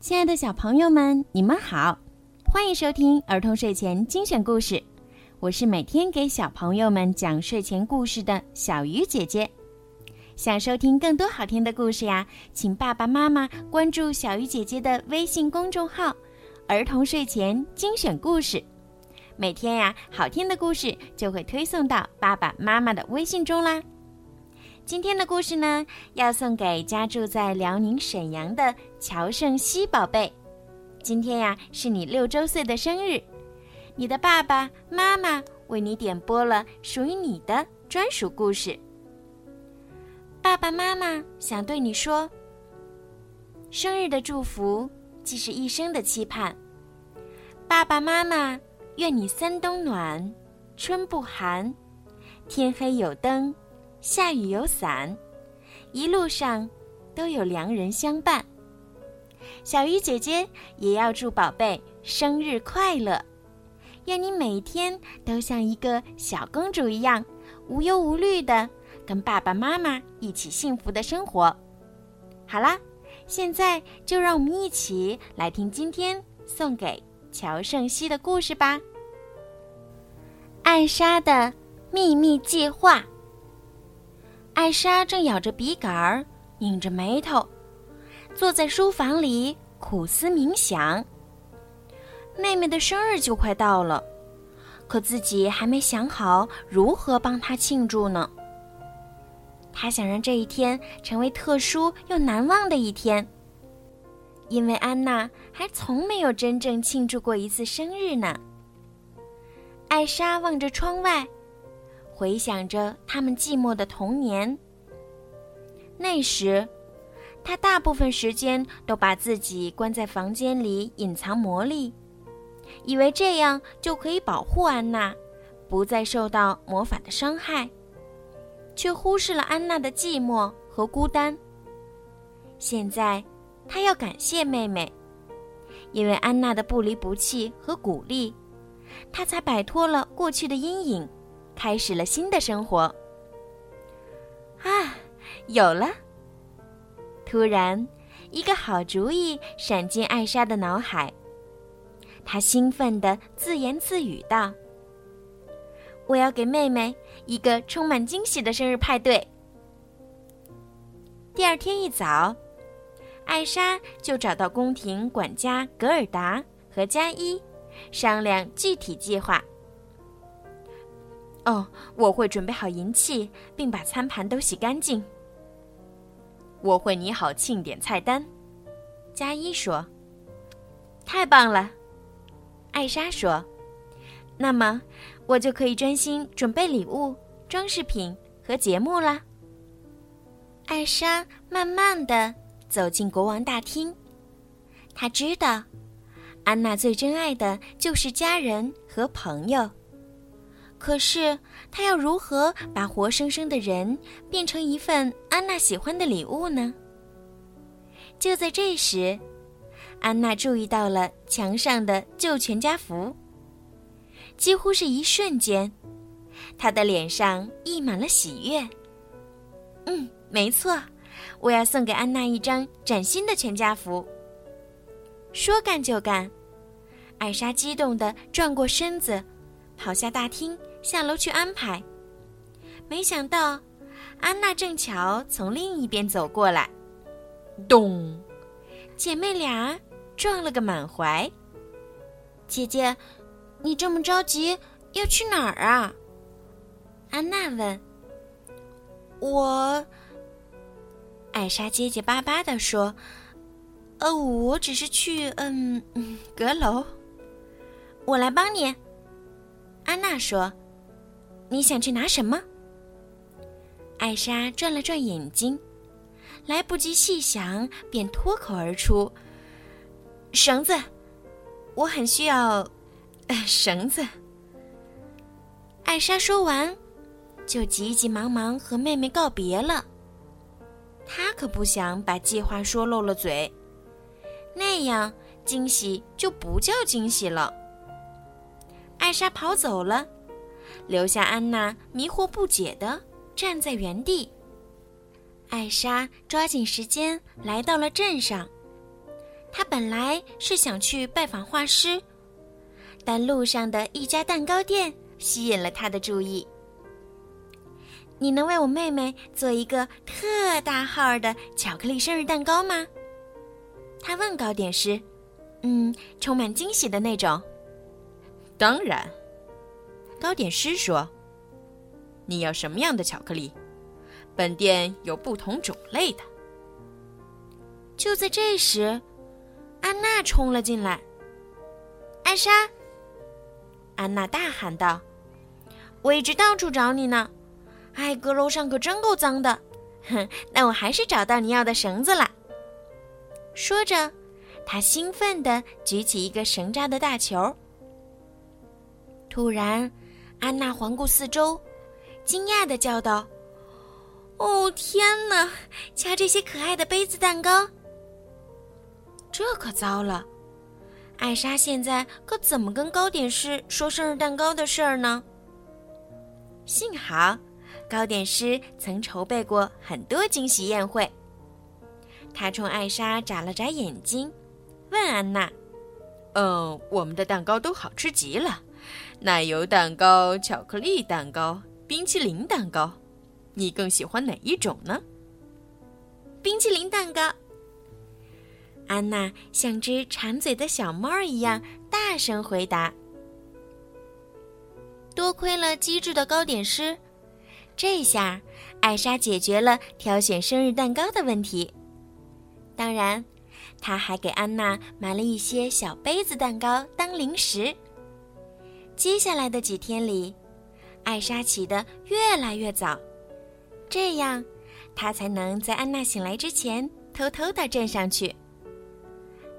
亲爱的小朋友们，你们好，欢迎收听儿童睡前精选故事。我是每天给小朋友们讲睡前故事的小鱼姐姐。想收听更多好听的故事呀，请爸爸妈妈关注小鱼姐姐的微信公众号儿童睡前精选故事。每天呀，好听的故事就会推送到爸爸妈妈的微信中啦。今天的故事呢，要送给家住在辽宁沈阳的乔胜熙宝贝。今天呀，是你6周岁的生日，你的爸爸妈妈为你点播了属于你的专属故事。爸爸妈妈想对你说，生日的祝福既是一生的期盼。爸爸妈妈愿你三冬暖，春不寒，天黑有灯，下雨有伞，一路上都有良人相伴。小鱼姐姐也要祝宝贝生日快乐，愿你每天都像一个小公主一样，无忧无虑的跟爸爸妈妈一起幸福的生活。好啦，现在就让我们一起来听今天送给乔胜熙的故事吧。艾莎的秘密计划。艾莎正咬着笔杆儿，拧着眉头，坐在书房里苦思冥想。妹妹的生日就快到了，可自己还没想好如何帮她庆祝呢。她想让这一天成为特殊又难忘的一天，因为安娜还从没有真正庆祝过一次生日呢。艾莎望着窗外，回想着他们寂寞的童年。那时，他大部分时间都把自己关在房间里隐藏魔力，以为这样就可以保护安娜，不再受到魔法的伤害，却忽视了安娜的寂寞和孤单。现在，他要感谢妹妹，因为安娜的不离不弃和鼓励，他才摆脱了过去的阴影，开始了新的生活。啊，有了！突然，一个好主意闪进艾莎的脑海，她兴奋地自言自语道：“我要给妹妹一个充满惊喜的生日派对。”第二天一早，艾莎就找到宫廷管家格尔达和加伊，商量具体计划。我会准备好银器，并把餐盘都洗干净。我会拟好庆典菜单，加一说。太棒了，艾莎说。那么，我就可以专心准备礼物、装饰品和节目啦。艾莎慢慢地走进国王大厅，她知道，安娜最珍爱的就是家人和朋友。可是他要如何把活生生的人变成一份安娜喜欢的礼物呢？就在这时，安娜注意到了墙上的旧全家福。几乎是一瞬间，她的脸上溢满了喜悦。没错，我要送给安娜一张崭新的全家福。说干就干，艾莎激动地转过身子，跑下大厅，下楼去安排。没想到安娜正巧从另一边走过来，咚，姐妹俩撞了个满怀。姐姐，你这么着急要去哪儿啊？安娜问。艾莎结结巴巴地说，我只是去阁楼。我来帮你，安娜说。你想去拿什么？艾莎转了转眼睛，来不及细想，便脱口而出：绳子，我很需要绳子。艾莎说完，就急急忙忙和妹妹告别了。她可不想把计划说漏了嘴，那样惊喜就不叫惊喜了。艾莎跑走了，留下安娜迷惑不解地站在原地。艾莎抓紧时间来到了镇上，他本来是想去拜访画师，但路上的一家蛋糕店吸引了他的注意。你能为我妹妹做一个特大号的巧克力生日蛋糕吗？他问糕点师，充满惊喜的那种。当然，糕点师说，你要什么样的巧克力？本店有不同种类的。就在这时，安娜冲了进来。艾莎，安娜大喊道，我一直到处找你呢，艾格楼上可真够脏的，但我还是找到你要的绳子了。说着，她兴奋地举起一个绳扎的大球。突然，安娜环顾四周，惊讶地叫道，哦天哪，瞧这些可爱的杯子蛋糕。这可糟了，艾莎现在可怎么跟糕点师说生日蛋糕的事儿呢？幸好糕点师曾筹备过很多惊喜宴会。他冲艾莎眨了眨眼睛，问安娜，我们的蛋糕都好吃极了，奶油蛋糕、巧克力蛋糕、冰淇淋蛋糕，你更喜欢哪一种呢？冰淇淋蛋糕。安娜像只馋嘴的小猫一样大声回答。多亏了机智的糕点师，这下艾莎解决了挑选生日蛋糕的问题。当然，她还给安娜买了一些小杯子蛋糕当零食。接下来的几天里，艾莎起得越来越早，这样她才能在安娜醒来之前偷偷地镇上去。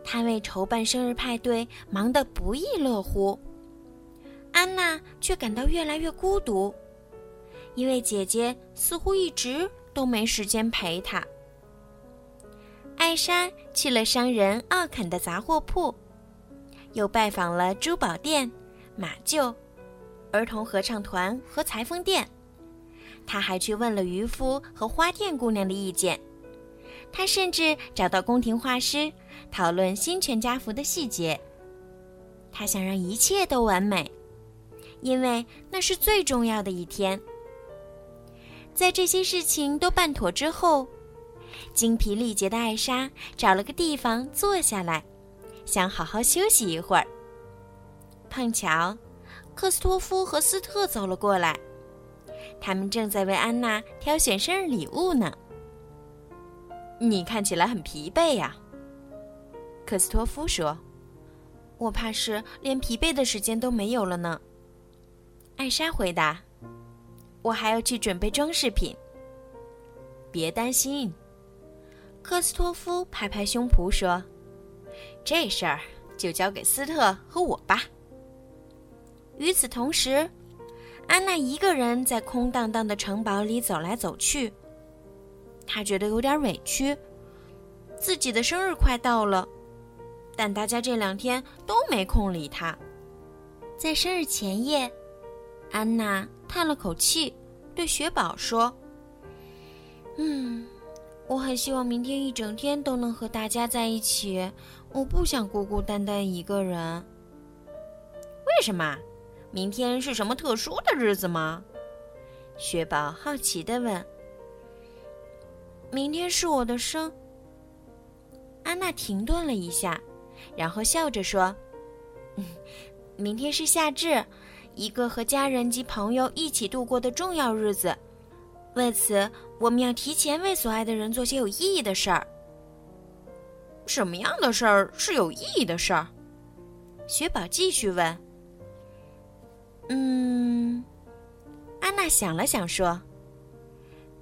她为筹办生日派对忙得不亦乐乎，安娜却感到越来越孤独，因为姐姐似乎一直都没时间陪她。艾莎去了商人奥肯的杂货铺，又拜访了珠宝店、马厩、儿童合唱团和裁缝店。她还去问了渔夫和花店姑娘的意见，她甚至找到宫廷画师讨论新全家福的细节。她想让一切都完美，因为那是最重要的一天。在这些事情都办妥之后，精疲力竭的艾莎找了个地方坐下来，想好好休息一会儿。碰巧，克斯托夫和斯特走了过来，他们正在为安娜挑选生日礼物呢。你看起来很疲惫呀，克斯托夫说。我怕是连疲惫的时间都没有了呢，艾莎回答。我还要去准备装饰品。别担心，克斯托夫拍拍胸脯说，这事儿就交给斯特和我吧。与此同时，安娜一个人在空荡荡的城堡里走来走去，她觉得有点委屈，自己的生日快到了，但大家这两天都没空理她。在生日前夜，安娜叹了口气，对雪宝说，我很希望明天一整天都能和大家在一起，我不想孤孤单单一个人。为什么？明天是什么特殊的日子吗？雪宝好奇地问。明天是我的安娜停顿了一下，然后笑着说，明天是夏至，一个和家人及朋友一起度过的重要日子，为此我们要提前为所爱的人做些有意义的事儿。什么样的事儿是有意义的事儿？雪宝继续问。安娜想了想说，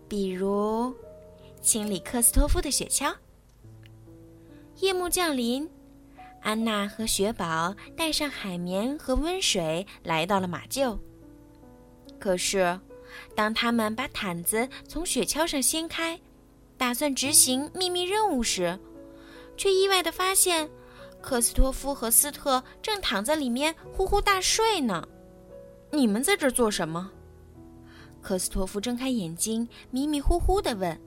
比如清理克斯托夫的雪橇。夜幕降临，安娜和雪宝带上海绵和温水来到了马厩。可是，当他们把毯子从雪橇上掀开，打算执行秘密任务时，却意外地发现，克斯托夫和斯特正躺在里面呼呼大睡呢。你们在这做什么？克斯托夫睁开眼睛，迷迷糊糊地问。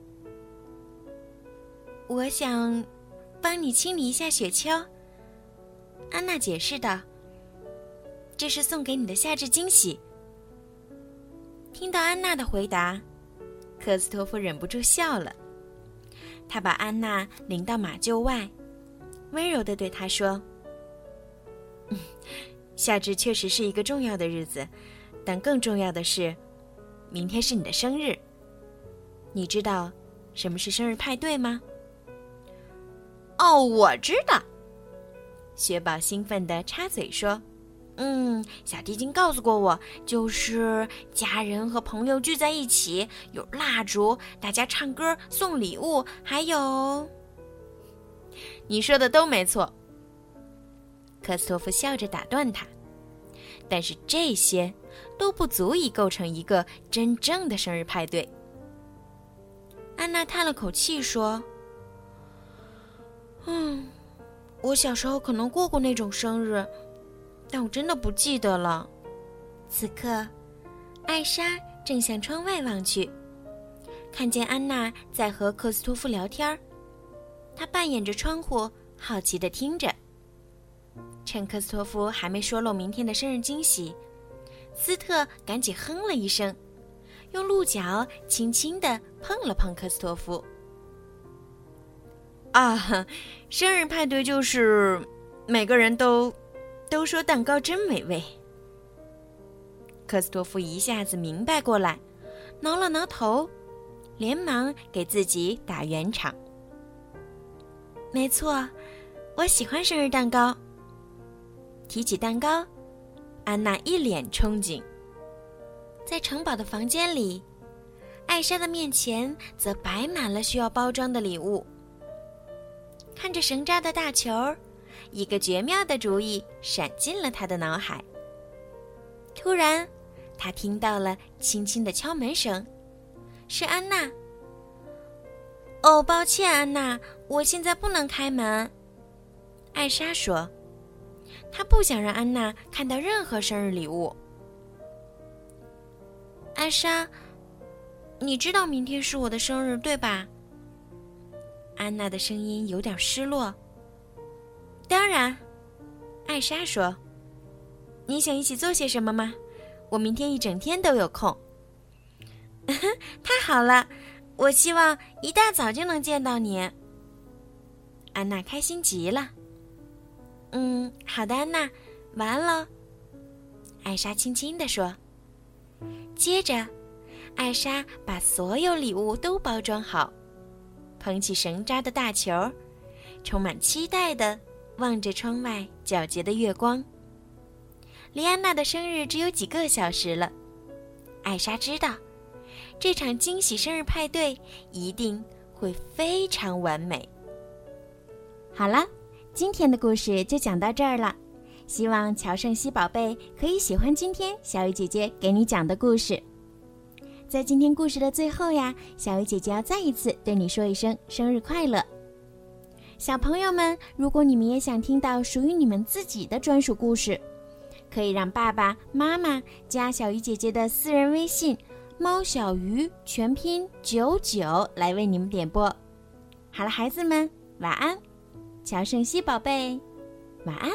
我想帮你清理一下雪橇。”安娜解释道，“这是送给你的夏至惊喜。”听到安娜的回答，克斯托夫忍不住笑了。他把安娜领到马厩外，温柔地对她说：“夏至确实是一个重要的日子，但更重要的是，明天是你的生日。你知道什么是生日派对吗？”“哦，我知道。”雪宝兴奋地插嘴说，“小提琴告诉过我，就是家人和朋友聚在一起，有蜡烛，大家唱歌，送礼物，还有……”“你说的都没错。”克斯托夫笑着打断他，“但是这些都不足以构成一个真正的生日派对。”安娜叹了口气说，“我小时候可能过过那种生日，但我真的不记得了。”此刻，艾莎正向窗外望去，看见安娜在和克斯托夫聊天，她半掩着窗户，好奇地听着。趁克斯托夫还没说漏明天的生日惊喜，斯特赶紧哼了一声，用鹿角轻轻地碰了碰克斯托夫。“啊，生日派对就是每个人都说蛋糕真美味。”克斯托夫一下子明白过来，挠了挠头，连忙给自己打圆场。“没错，我喜欢生日蛋糕。”提起蛋糕，安娜一脸憧憬。在城堡的房间里，艾莎的面前则摆满了需要包装的礼物。看着绳扎的大球，一个绝妙的主意闪进了他的脑海。突然，他听到了轻轻的敲门声，是安娜。“哦，抱歉，安娜，我现在不能开门。”艾莎说，她不想让安娜看到任何生日礼物。“艾莎，你知道明天是我的生日，对吧？”安娜的声音有点失落。“当然。”艾莎说，“你想一起做些什么吗？我明天一整天都有空。”“太好了，我希望一大早就能见到你。”安娜开心极了。“好的，安娜，晚安喽。”艾莎轻轻地说。接着，艾莎把所有礼物都包装好，捧起绳扎的大球，充满期待地望着窗外皎洁的月光。离安娜的生日只有几个小时了，艾莎知道，这场惊喜生日派对一定会非常完美。好了，今天的故事就讲到这儿了，希望乔圣西宝贝可以喜欢今天小雨姐姐给你讲的故事。在今天故事的最后呀，小雨姐姐要再一次对你说一声生日快乐。小朋友们，如果你们也想听到属于你们自己的专属故事，可以让爸爸妈妈加小雨姐姐的私人微信猫小鱼全拼99来为你们点播。好了，孩子们，晚安。乔圣西宝贝，晚安。